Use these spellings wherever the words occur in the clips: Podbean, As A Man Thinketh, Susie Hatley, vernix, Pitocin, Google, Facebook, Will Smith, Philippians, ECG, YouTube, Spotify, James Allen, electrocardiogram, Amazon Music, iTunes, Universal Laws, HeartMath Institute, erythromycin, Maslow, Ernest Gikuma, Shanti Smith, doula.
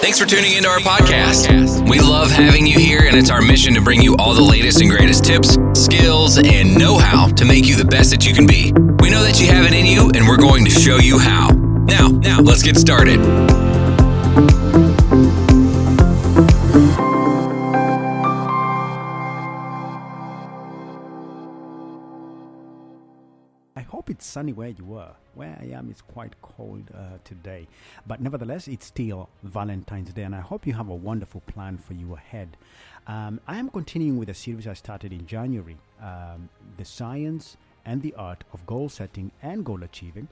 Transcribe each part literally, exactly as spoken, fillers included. Thanks for tuning into our podcast. We love having you here, and it's our mission to bring you all the latest and greatest tips, skills, and know-how to make you the best that you can be. We know that you have it in you, and we're going to show you how. Now, now, let's get started. I hope it's sunny where you are. Where I am, it's quite cold uh, today. But nevertheless, it's still Valentine's Day, and I hope you have a wonderful plan for you ahead. Um, I am continuing with a series I started in January, um, The Science and the Art of Goal Setting and Goal Achieving.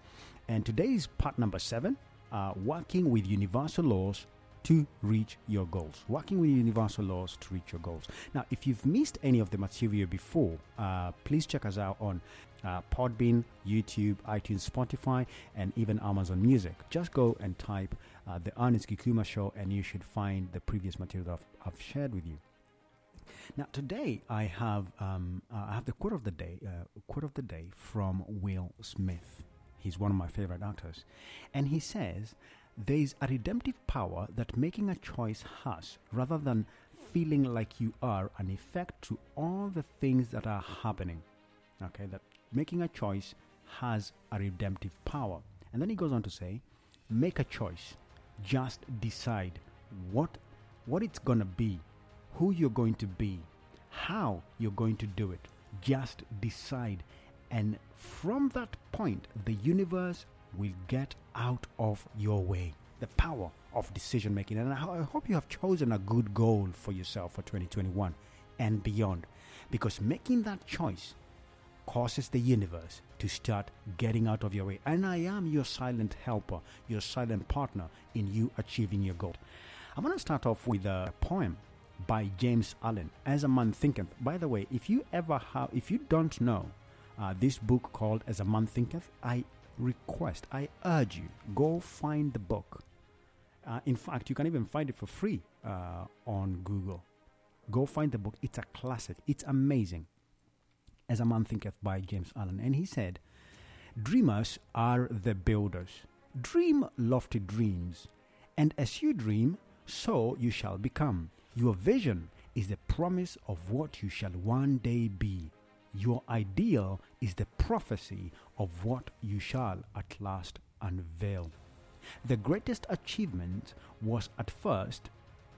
And today is part number seven, uh, Working with Universal Laws to Reach Your Goals. Working with Universal Laws to Reach Your Goals. Now, if you've missed any of the material before, uh, please check us out on Uh, Podbean, YouTube, iTunes, Spotify, and even Amazon Music. Just go and type uh, the Ernest Gikuma Show, and you should find the previous material I've, I've shared with you. Now, today I have um, uh, I have the quote of the day, uh, quote of the day from Will Smith. He's one of my favorite actors, and he says, "There is a redemptive power that making a choice has, rather than feeling like you are an effect to all the things that are happening." Okay, that. Making a choice has a redemptive power. And then he goes on to say, make a choice. Just decide what what it's going to be, who you're going to be, how you're going to do it. Just decide. And from that point, the universe will get out of your way. The power of decision making. And I hope you have chosen a good goal for yourself for twenty twenty-one and beyond. Because making that choice causes the universe to start getting out of your way. And I am your silent helper, your silent partner in you achieving your goal. I want to start off with a poem by James Allen, As a Man Thinketh. By the way, if you ever have, if you don't know uh, this book called As a Man Thinketh, I request, I urge you, go find the book. Uh, in fact, you can even find it for free uh, on Google. Go find the book. It's a classic. It's amazing. As a Man Thinketh by James Allen. And he said, dreamers are the builders. Dream lofty dreams. And as you dream, so you shall become. Your vision is the promise of what you shall one day be. Your ideal is the prophecy of what you shall at last unveil. The greatest achievement was at first,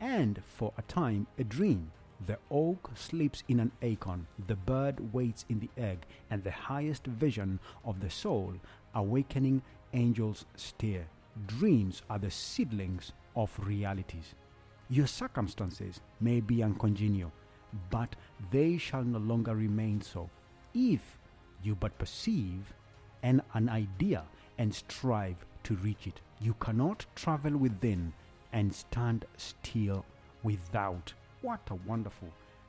and for a time, a dream. The oak sleeps in an acorn, the bird waits in the egg, and the highest vision of the soul, awakening angels stare. Dreams are the seedlings of realities. Your circumstances may be uncongenial, but they shall no longer remain so, if you but perceive an, an idea and strive to reach it. You cannot travel within and stand still without. What a wonderful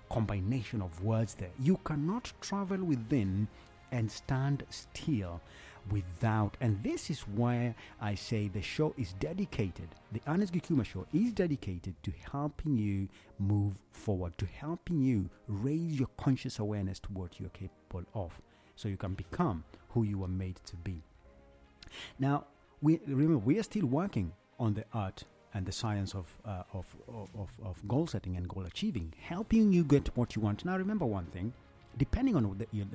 combination of words there. You cannot travel within and stand still without. And this is why I say the show is dedicated, the Ernest Gikuma Show is dedicated to helping you move forward, to helping you raise your conscious awareness to what you're capable of, so you can become who you were made to be. Now, we remember, we are still working on the art and the science of, uh, of of of goal setting and goal achieving, helping you get what you want. Now, remember one thing: depending on the, you,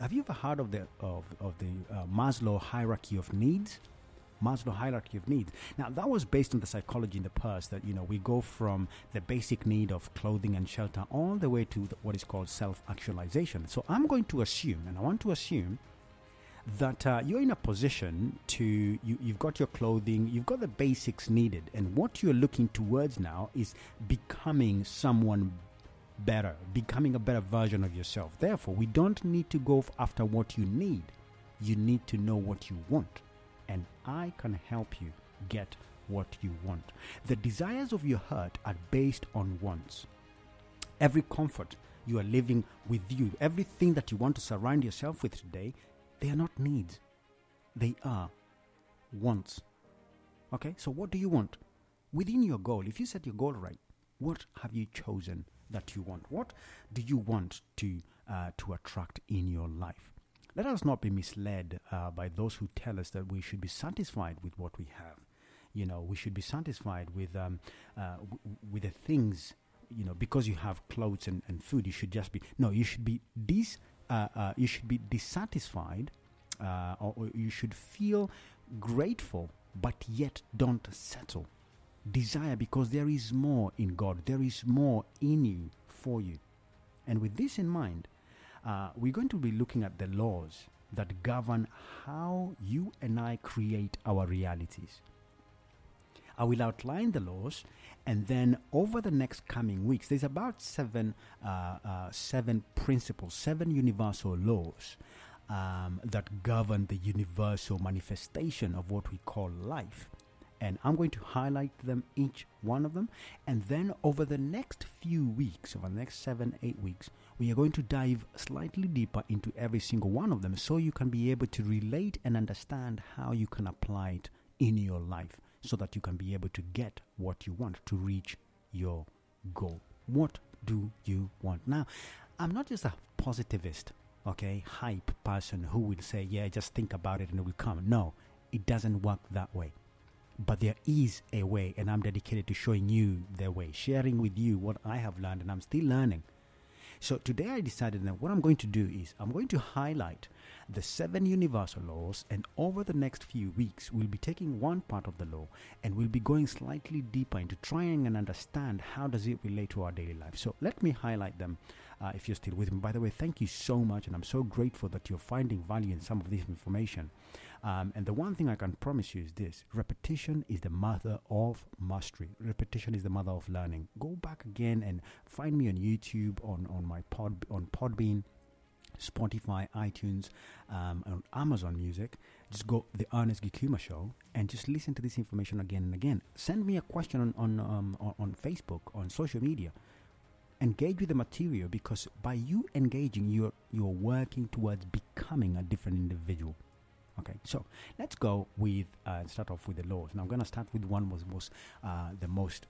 have you ever heard of the of of the uh, Maslow hierarchy of needs? Maslow hierarchy of needs. Now, that was based on the psychology in the past that you know we go from the basic need of clothing and shelter all the way to the, what is called self-actualization. So, I'm going to assume, and I want to assume. that uh, you're in a position to, you, you've got your clothing, you've got the basics needed, and what you're looking towards now is becoming someone better, becoming a better version of yourself. Therefore, we don't need to go after what you need. You need to know what you want, and I can help you get what you want. The desires of your heart are based on wants. Every comfort you are living with you, everything that you want to surround yourself with today, they are not needs. They are wants. Okay, so what do you want? Within your goal, if you set your goal right, what have you chosen that you want? What do you want to uh, to attract in your life? Let us not be misled uh, by those who tell us that we should be satisfied with what we have. you know, we should be satisfied with um, uh, w- with the things, you know, because you have clothes and, and food, you should just be, no, you should be dis, uh, uh, you should be dissatisfied, uh, or, or you should feel grateful, but yet don't settle. Desire, because there is more in God, there is more in you, for you. And with this in mind, uh, we're going to be looking at the laws that govern how you and I create our realities. I will outline the laws, and then over the next coming weeks, there's about seven, uh, uh, seven principles, seven universal laws um, that govern the universal manifestation of what we call life. And I'm going to highlight them, each one of them. And then over the next few weeks, over the next seven, eight weeks, we are going to dive slightly deeper into every single one of them so you can be able to relate and understand how you can apply it in your life so that you can be able to get what you want, to reach your goal. What do you want? Now, I'm not just a positivist, okay, hype person who will say, yeah, just think about it and it will come. No, it doesn't work that way. But there is a way, and I'm dedicated to showing you the way, sharing with you what I have learned and I'm still learning. So today I decided that what I'm going to do is I'm going to highlight the seven universal laws, and over the next few weeks, we'll be taking one part of the law and we'll be going slightly deeper into trying and understand how does it relate to our daily life. So let me highlight them uh, if you're still with me. By the way, thank you so much, and I'm so grateful that you're finding value in some of this information. Um, and the one thing I can promise you is this: repetition is the mother of mastery. Repetition is the mother of learning. Go back again and find me on YouTube, on, on my pod, on Podbean, Spotify, iTunes, um, on Amazon Music. Just go The Ernest Gikuma Show and just listen to this information again and again. Send me a question on on, um, on on Facebook, on social media. Engage with the material, because by you engaging, you're you're working towards becoming a different individual. Okay, so let's go with uh, start off with the laws. Now I'm going to start with one was was uh, the most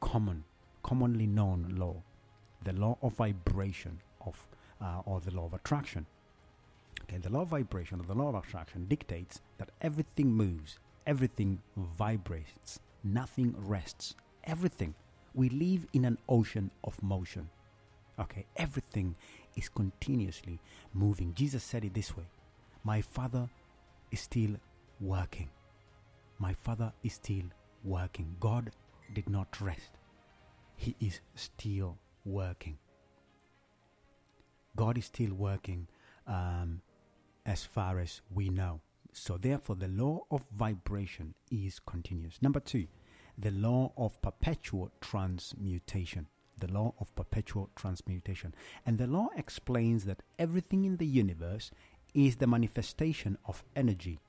common, commonly known law, the law of vibration of uh, or the law of attraction. Okay, the law of vibration or the law of attraction dictates that everything moves, everything vibrates, nothing rests. Everything. We live in an ocean of motion. Okay, everything is continuously moving. Jesus said it this way: "My Father is still working. My Father is still working." God did not rest. He is still working. God is still working um, as far as we know. So therefore, the law of vibration is continuous. Number two, the law of perpetual transmutation. The law of perpetual transmutation. And the law explains that everything in the universe is the manifestation of energy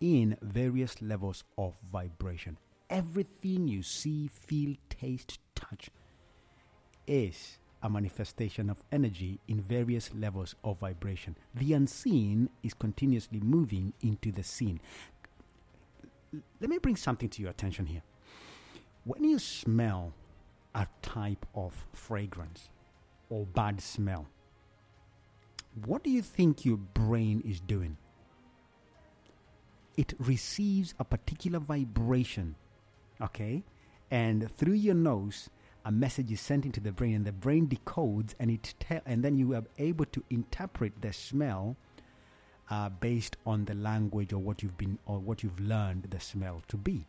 in various levels of vibration. Everything you see, feel, taste, touch is a manifestation of energy in various levels of vibration. The unseen is continuously moving into the seen. Let me bring something to your attention here. When you smell a type of fragrance or bad smell, what do you think your brain is doing? It receives a particular vibration, okay? And through your nose, a message is sent into the brain, and the brain decodes, and it te- and then you are able to interpret the smell uh, based on the language or what you've been or what you've learned the smell to be.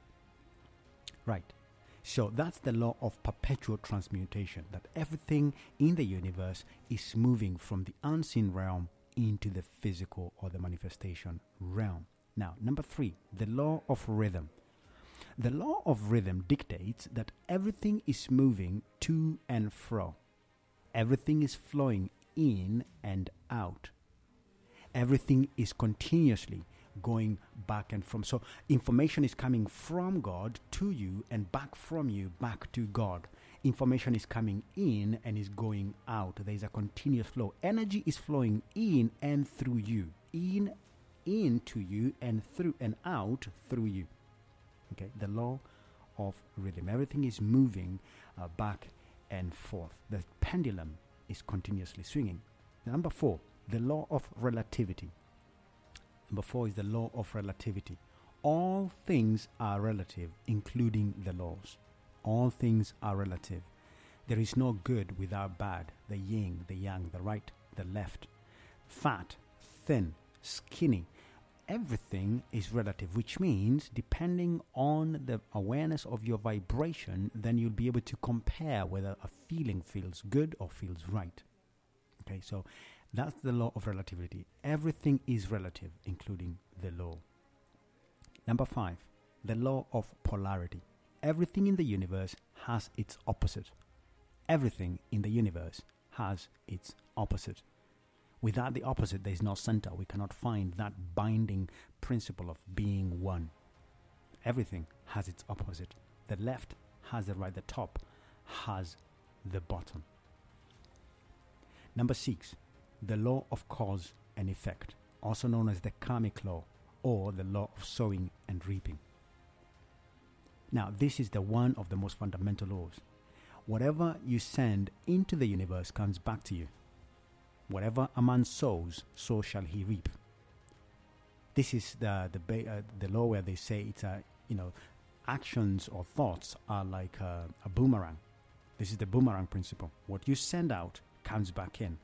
Right. So that's the law of perpetual transmutation, that everything in the universe is moving from the unseen realm into the physical or the manifestation realm. Now, number three, the law of rhythm. The law of rhythm dictates that everything is moving to and fro. Everything is flowing in and out. Everything is continuously going back and from. So information is coming from God to you and back from you back to God. Information is coming in and is going out. There is a continuous flow. Energy is flowing in and through you, in into you and through and out through you. Okay, the law of rhythm. Everything is moving uh, back and forth. The pendulum is continuously swinging. Number four, the law of relativity. Number four is the law of relativity, all things are relative, including the laws. All things are relative. There is no good without bad, the yin, the yang, the right, the left, fat, thin, skinny. Everything is relative, which means depending on the awareness of your vibration, then you'll be able to compare whether a feeling feels good or feels right. Okay, so that's the law of relativity. Everything is relative, including the law. Number five, the law of polarity. Everything in the universe has its opposite. Everything in the universe has its opposite. Without the opposite, there is no center. We cannot find that binding principle of being one. Everything has its opposite. The left has the right. The top has the bottom. Number six, the law of cause and effect, also known as the karmic law or the law of sowing and reaping. Now, this is the one of the most fundamental laws. Whatever you send into the universe comes back to you. Whatever a man sows, so shall he reap. This is the the, uh, the law where they say it's a, you know, actions or thoughts are like a, a boomerang. This is the boomerang principle. What you send out comes back in.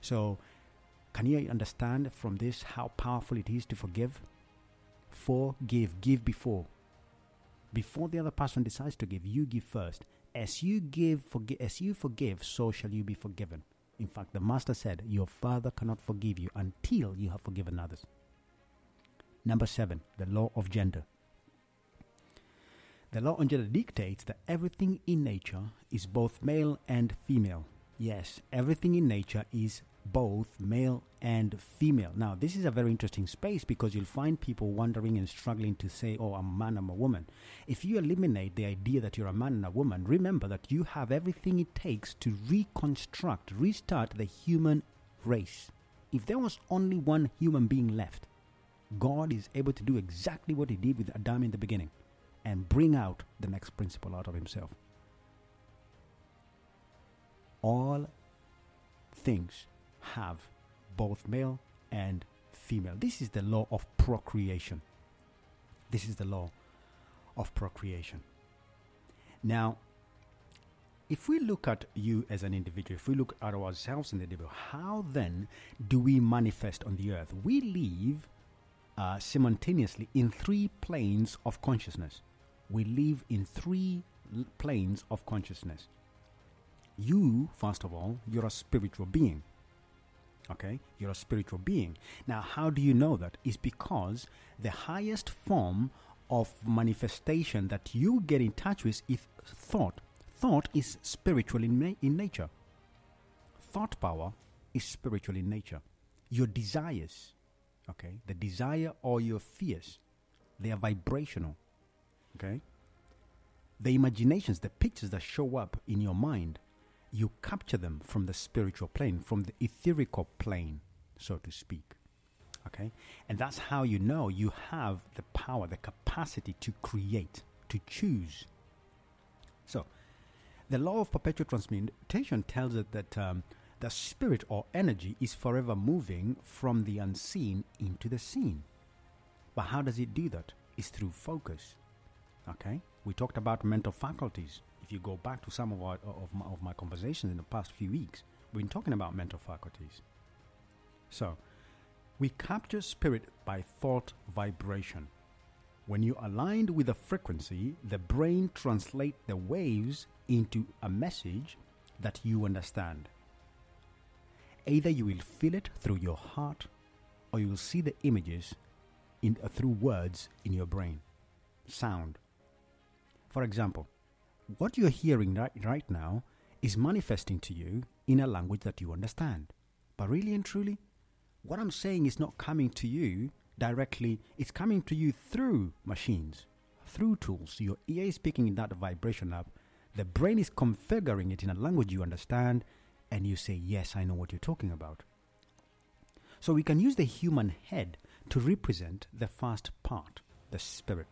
So, can you understand from this how powerful it is to forgive? Forgive, give before. Before the other person decides to give, you give first. As you give, forgive. As you forgive, so shall you be forgiven. In fact, the Master said, your Father cannot forgive you until you have forgiven others. Number seven, the law of gender. The law on gender dictates that everything in nature is both male and female. Yes, everything in nature is both male and female. Now, this is a very interesting space because you'll find people wondering and struggling to say, oh, I'm a man, I'm a woman. If you eliminate the idea that you're a man and a woman, remember that you have everything it takes to reconstruct, restart the human race. If there was only one human being left, God is able to do exactly what he did with Adam in the beginning and bring out the next principle out of himself. All things have both male and female. This is the law of procreation. This is the law of procreation. Now, if we look at you as an individual, if we look at ourselves in the individual, how then do we manifest on the earth? We live uh, simultaneously in three planes of consciousness. We live in three planes of consciousness. You, first of all, you're a spiritual being. Okay, you're a spiritual being. Now, how do you know that? It's because the highest form of manifestation that you get in touch with is thought. Thought is spiritual in, na- in nature. Thought power is spiritual in nature. Your desires, okay, the desire or your fears, they are vibrational. Okay, the imaginations, the pictures that show up in your mind, you capture them from the spiritual plane, from the etherical plane, so to speak. Okay? And that's how you know you have the power, the capacity to create, to choose. So, the law of perpetual transmutation tells us that um, the spirit or energy is forever moving from the unseen into the seen. But how does it do that? It's through focus. Okay? We talked about mental faculties. If you go back to some of, our, of, my, of my conversations in the past few weeks, we've been talking about mental faculties. So, we capture spirit by thought vibration. When you're aligned with a frequency, the brain translates the waves into a message that you understand. Either you will feel it through your heart, or you will see the images in, uh, through words in your brain. Sound. For example, what you're hearing right, right now is manifesting to you in a language that you understand. But really and truly, what I'm saying is not coming to you directly. It's coming to you through machines, through tools. Your ear is picking that vibration up. The brain is configuring it in a language you understand. And you say, yes, I know what you're talking about. So we can use the human head to represent the first part, the spirit.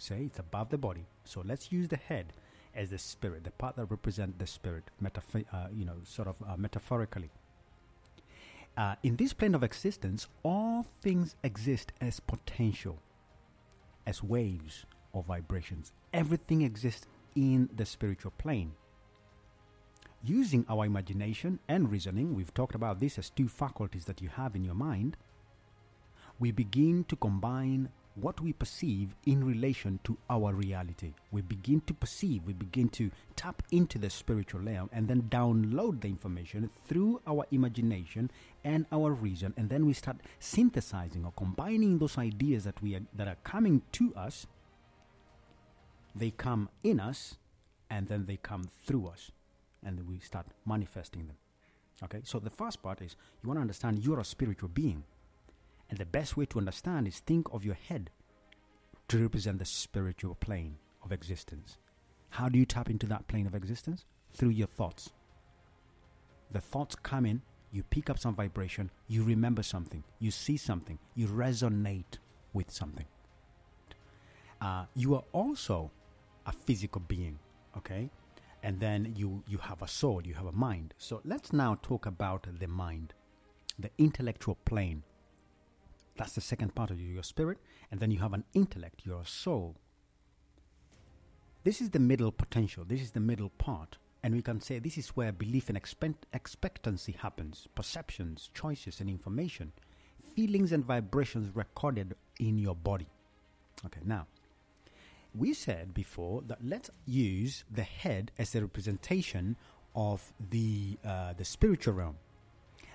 Say it's above the body, so let's use the head as the spirit, the part that represents the spirit, metaphor, uh, you know, sort of uh, metaphorically. Uh, in this plane of existence, all things exist as potential. as waves or vibrations. Everything exists in the spiritual plane. Using our imagination and reasoning, we've talked about this as two faculties that you have in your mind, we begin to combine what we perceive in relation to our reality. We begin to perceive, we begin to tap into the spiritual layer and then download the information through our imagination and our reason. And then we start synthesizing or combining those ideas that we are, that are coming to us. They come in us and then they come through us. And then we start manifesting them. Okay, so the first part is you want to understand you're a spiritual being. And the best way to understand is think of your head to represent the spiritual plane of existence. How do you tap into that plane of existence? Through your thoughts. The thoughts come in, you pick up some vibration, you remember something, you see something, you resonate with something. Uh, you are also a physical being, okay? And then you, you have a soul, you have a mind. So let's now talk about the mind, the intellectual plane. That's the second part of you, your spirit. And then you have an intellect, your soul. This is the middle potential. This is the middle part. And we can say this is where belief and expect- expectancy happens. Perceptions, choices and information. Feelings and vibrations recorded in your body. Okay, now. We said before that let's use the head as a representation of the uh, the spiritual realm.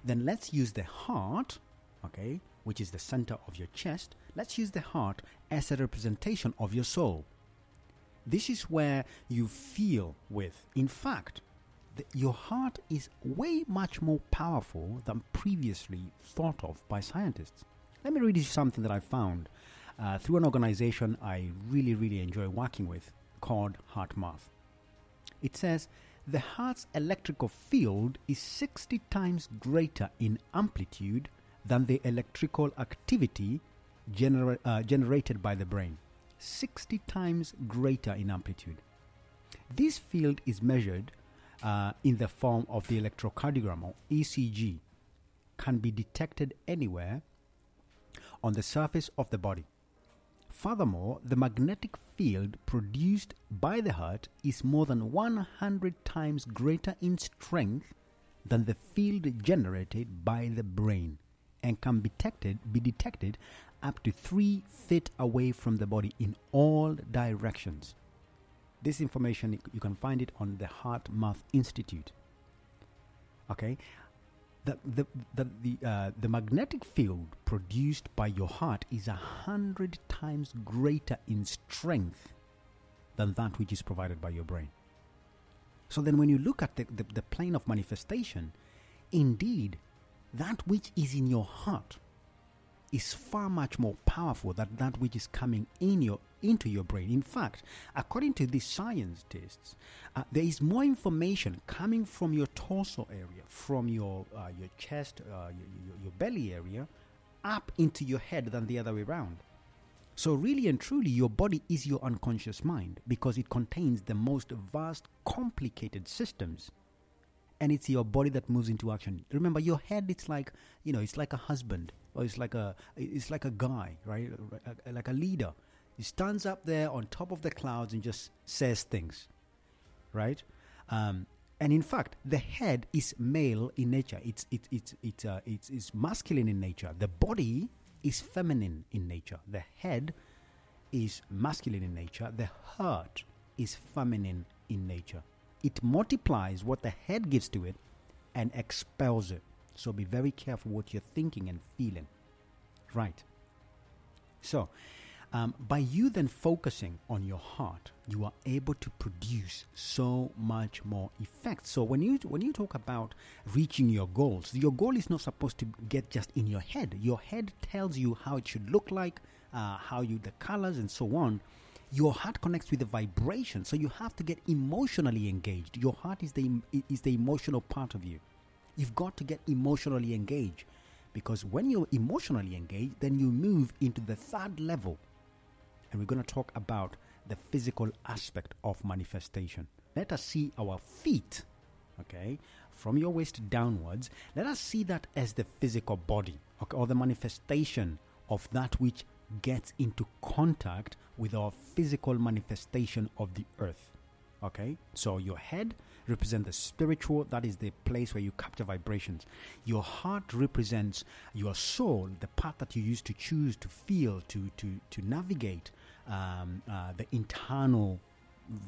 Then let's use the heart, okay, which is the center of your chest. Let's use the heart as a representation of your soul. This is where you feel with. In fact, the, your heart is way much more powerful than previously thought of by scientists. Let me read you something that I found uh, through an organization I really, really enjoy working with called HeartMath. It says, the heart's electrical field is sixty times greater in amplitude than the electrical activity genera- uh, generated by the brain. sixty times greater in amplitude. This field is measured uh, in the form of the electrocardiogram or E C G. Can be detected anywhere on the surface of the body. Furthermore, the magnetic field produced by the heart is more than one hundred times greater in strength than the field generated by the brain, and can be detected, be detected up to three feet away from the body in all directions. This information, you can find it on the HeartMath Institute. Okay, the the the the, uh, the magnetic field produced by your heart is a hundred times greater in strength than that which is provided by your brain. So then, when you look at the, the, the plane of manifestation, indeed, that which is in your heart is far much more powerful than that which is coming in your into your brain. In fact, according to these scientists, uh, there is more information coming from your torso area, from your uh, your chest, uh, your, your belly area, up into your head than the other way around. So really and truly, your body is your unconscious mind because it contains the most vast, complicated systems. And it's your body that moves into action. Remember, your head, it's like, you know, it's like a husband or it's like a it's like a guy, right? Like a leader. He stands up there on top of the clouds and just says things, right? Um, and in fact, the head is male in nature. It's it's it's it's uh, it's, it's masculine in nature. The body is feminine in nature. The head is masculine in nature. The heart is feminine in nature. It multiplies what the head gives to it and expels it. So be very careful what you're thinking and feeling. Right. So, um, by you then focusing on your heart, you are able to produce so much more effect. So when you when you talk about reaching your goals, your goal is not supposed to get just in your head. Your head tells you how it should look like, uh, how you the colors and so on. Your heart connects with the vibration, so you have to get emotionally engaged. Your heart is the is the emotional part of you. You've got to get emotionally engaged because when you're emotionally engaged, then you move into the third level. And we're going to talk about the physical aspect of manifestation. Let us see our feet, okay, from your waist downwards. Let us see that as the physical body, okay, or the manifestation of that which gets into contact with our physical manifestation of the earth. Okay, so your head represents the spiritual, that is the place where you capture vibrations. Your heart represents your soul, the path that you used to choose, to feel, to to to navigate um, uh, the internal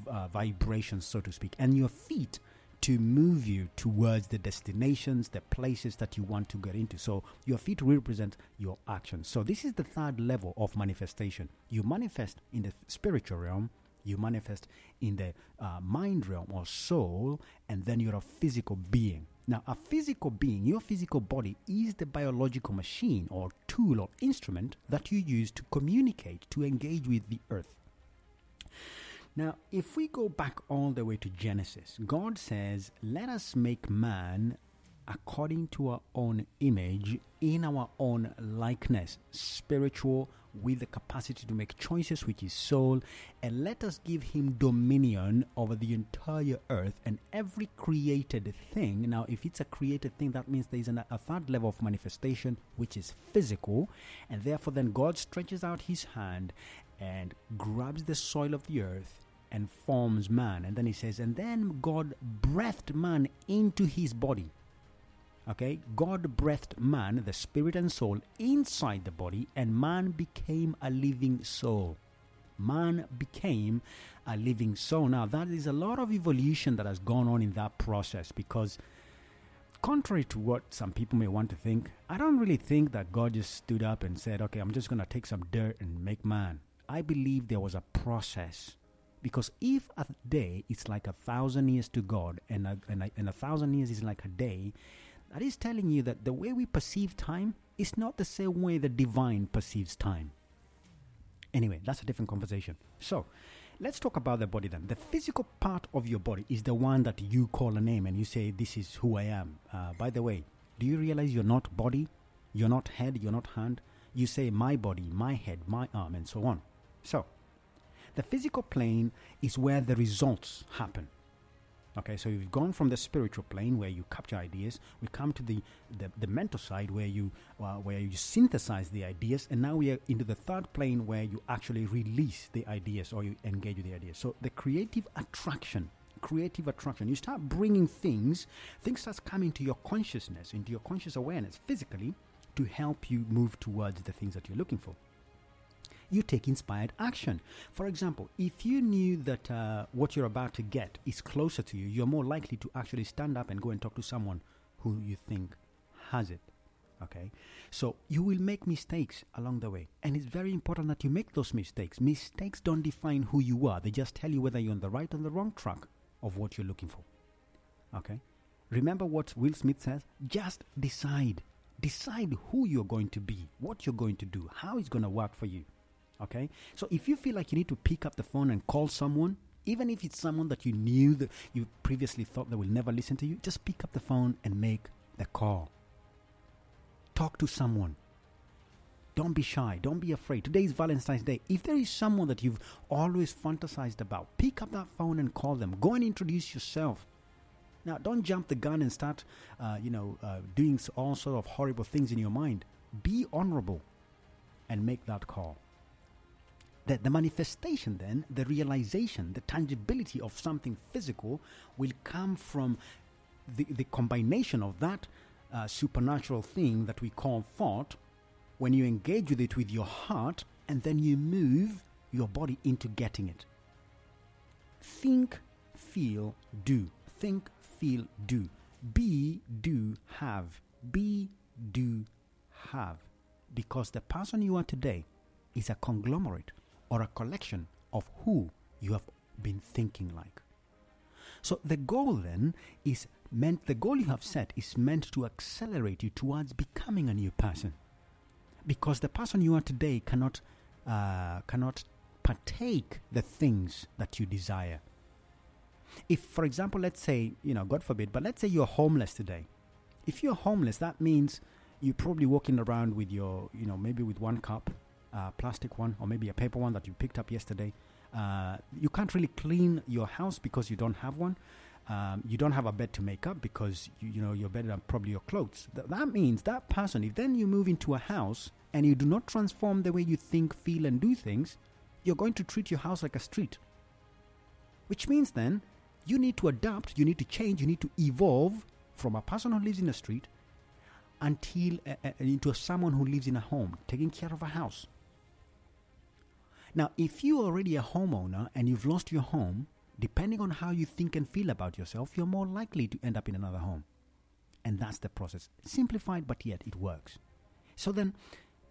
uh, vibrations, so to speak. And your feet to move you towards the destinations, the places that you want to get into. So your feet represent your actions. So this is the third level of manifestation. You manifest in the spiritual realm, you manifest in the uh, mind realm or soul, and then you're a physical being. Now, a physical being, your physical body is the biological machine or tool or instrument that you use to communicate, to engage with the earth. Now, if we go back all the way to Genesis, God says, let us make man according to our own image, in our own likeness, spiritual, with the capacity to make choices, which is soul, and let us give him dominion over the entire earth and every created thing. Now, if it's a created thing, that means there is an, a third level of manifestation, which is physical, and therefore then God stretches out his hand and grabs the soil of the earth and forms man. And then he says, and then God breathed man into his body. Okay, God breathed man, the spirit and soul, inside the body, and man became a living soul. Man became a living soul. Now, that is a lot of evolution that has gone on in that process, because contrary to what some people may want to think, I don't really think that God just stood up and said, okay, I'm just going to take some dirt and make man. I believe there was a process. Because if a day is like a thousand years to God, and a, and a, and a thousand years is like a day, that is telling you that the way we perceive time is not the same way the divine perceives time. Anyway, that's a different conversation. So, let's talk about the body then. The physical part of your body is the one that you call a name and you say, this is who I am. Uh, by the way, do you realize you're not body? You're not head? You're not hand? You say, my body, my head, my arm, and so on. So, the physical plane is where the results happen. Okay, so we've gone from the spiritual plane where you capture ideas, we come to the, the, the mental side where you uh, where you synthesize the ideas, and now we are into the third plane where you actually release the ideas or you engage with the ideas. So the creative attraction, creative attraction, you start bringing things, things start coming to your consciousness, into your conscious awareness physically to help you move towards the things that you're looking for. You take inspired action. For example, if you knew that uh, what you're about to get is closer to you, you're more likely to actually stand up and go and talk to someone who you think has it. Okay, so you will make mistakes along the way, and it's very important that you make those mistakes. Mistakes don't define who you are. They just tell you whether you're on the right or the wrong track of what you're looking for. Okay, remember what Will Smith says, just decide. Decide who you're going to be, what you're going to do, how it's going to work for you. Okay, so if you feel like you need to pick up the phone and call someone, even if it's someone that you knew that you previously thought that will never listen to you, just pick up the phone and make the call. Talk to someone. Don't be shy. Don't be afraid. Today is Valentine's Day. If there is someone that you've always fantasized about, pick up that phone and call them. Go and introduce yourself. Now, don't jump the gun and start, uh, you know, uh, doing all sort of horrible things in your mind. Be honorable and make that call. That the manifestation then, the realization, the tangibility of something physical will come from the, the combination of that uh, supernatural thing that we call thought, when you engage with it with your heart, and then you move your body into getting it. Think, feel, do. Think, feel, do. Be, do, have. Be, do, have. Because the person you are today is a conglomerate or a collection of who you have been thinking like. So the goal then is meant, the goal you have set is meant to accelerate you towards becoming a new person. Because the person you are today cannot, uh, cannot partake the things that you desire. If, for example, let's say, you know, God forbid, but let's say you're homeless today. If you're homeless, that means you're probably walking around with your, you know, maybe with one cup, Uh, plastic one, or maybe a paper one that you picked up yesterday. Uh, you can't really clean your house because you don't have one. Um, you don't have a bed to make up because you, you know your bed and probably your clothes. Th- that means that person, if then you move into a house and you do not transform the way you think, feel, and do things, you're going to treat your house like a street. Which means then, you need to adapt, you need to change, you need to evolve from a person who lives in a street until uh, uh, into someone who lives in a home, taking care of a house. Now, if you're already a homeowner and you've lost your home, depending on how you think and feel about yourself, you're more likely to end up in another home. And that's the process. Simplified, but yet it works. So then,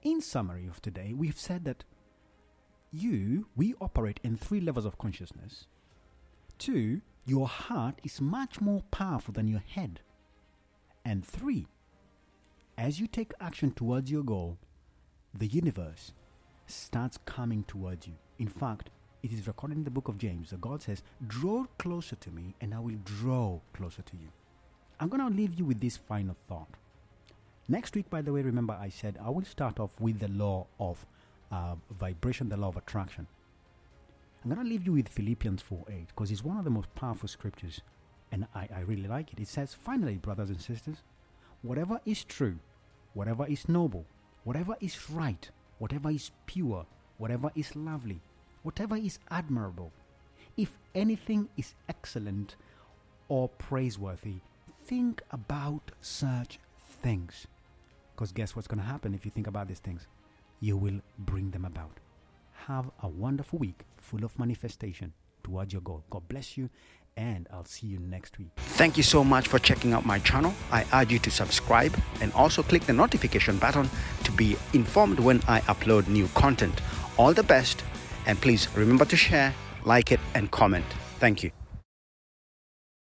in summary of today, we've said that you, we operate in three levels of consciousness. Two, your heart is much more powerful than your head. And three, as you take action towards your goal, the universe starts coming towards you. In fact, it is recorded in the book of James. The God says, draw closer to me and I will draw closer to you. I'm going to leave you with this final thought. Next week, by the way, remember I said I will start off with the law of uh, vibration, the law of attraction. I'm going to leave you with Philippians four eight because it's one of the most powerful scriptures and I, I really like it. It says, finally, brothers and sisters, whatever is true, whatever is noble, whatever is right, whatever is pure, whatever is lovely, whatever is admirable, if anything is excellent or praiseworthy, think about such things. Because guess what's going to happen if you think about these things? You will bring them about. Have a wonderful week full of manifestation towards your goal. God bless you, and I'll see you next week. Thank you so much for checking out my channel. I urge you to subscribe and also click the notification button to be informed when I upload new content. All the best, and please remember to share, like it, and comment. Thank you.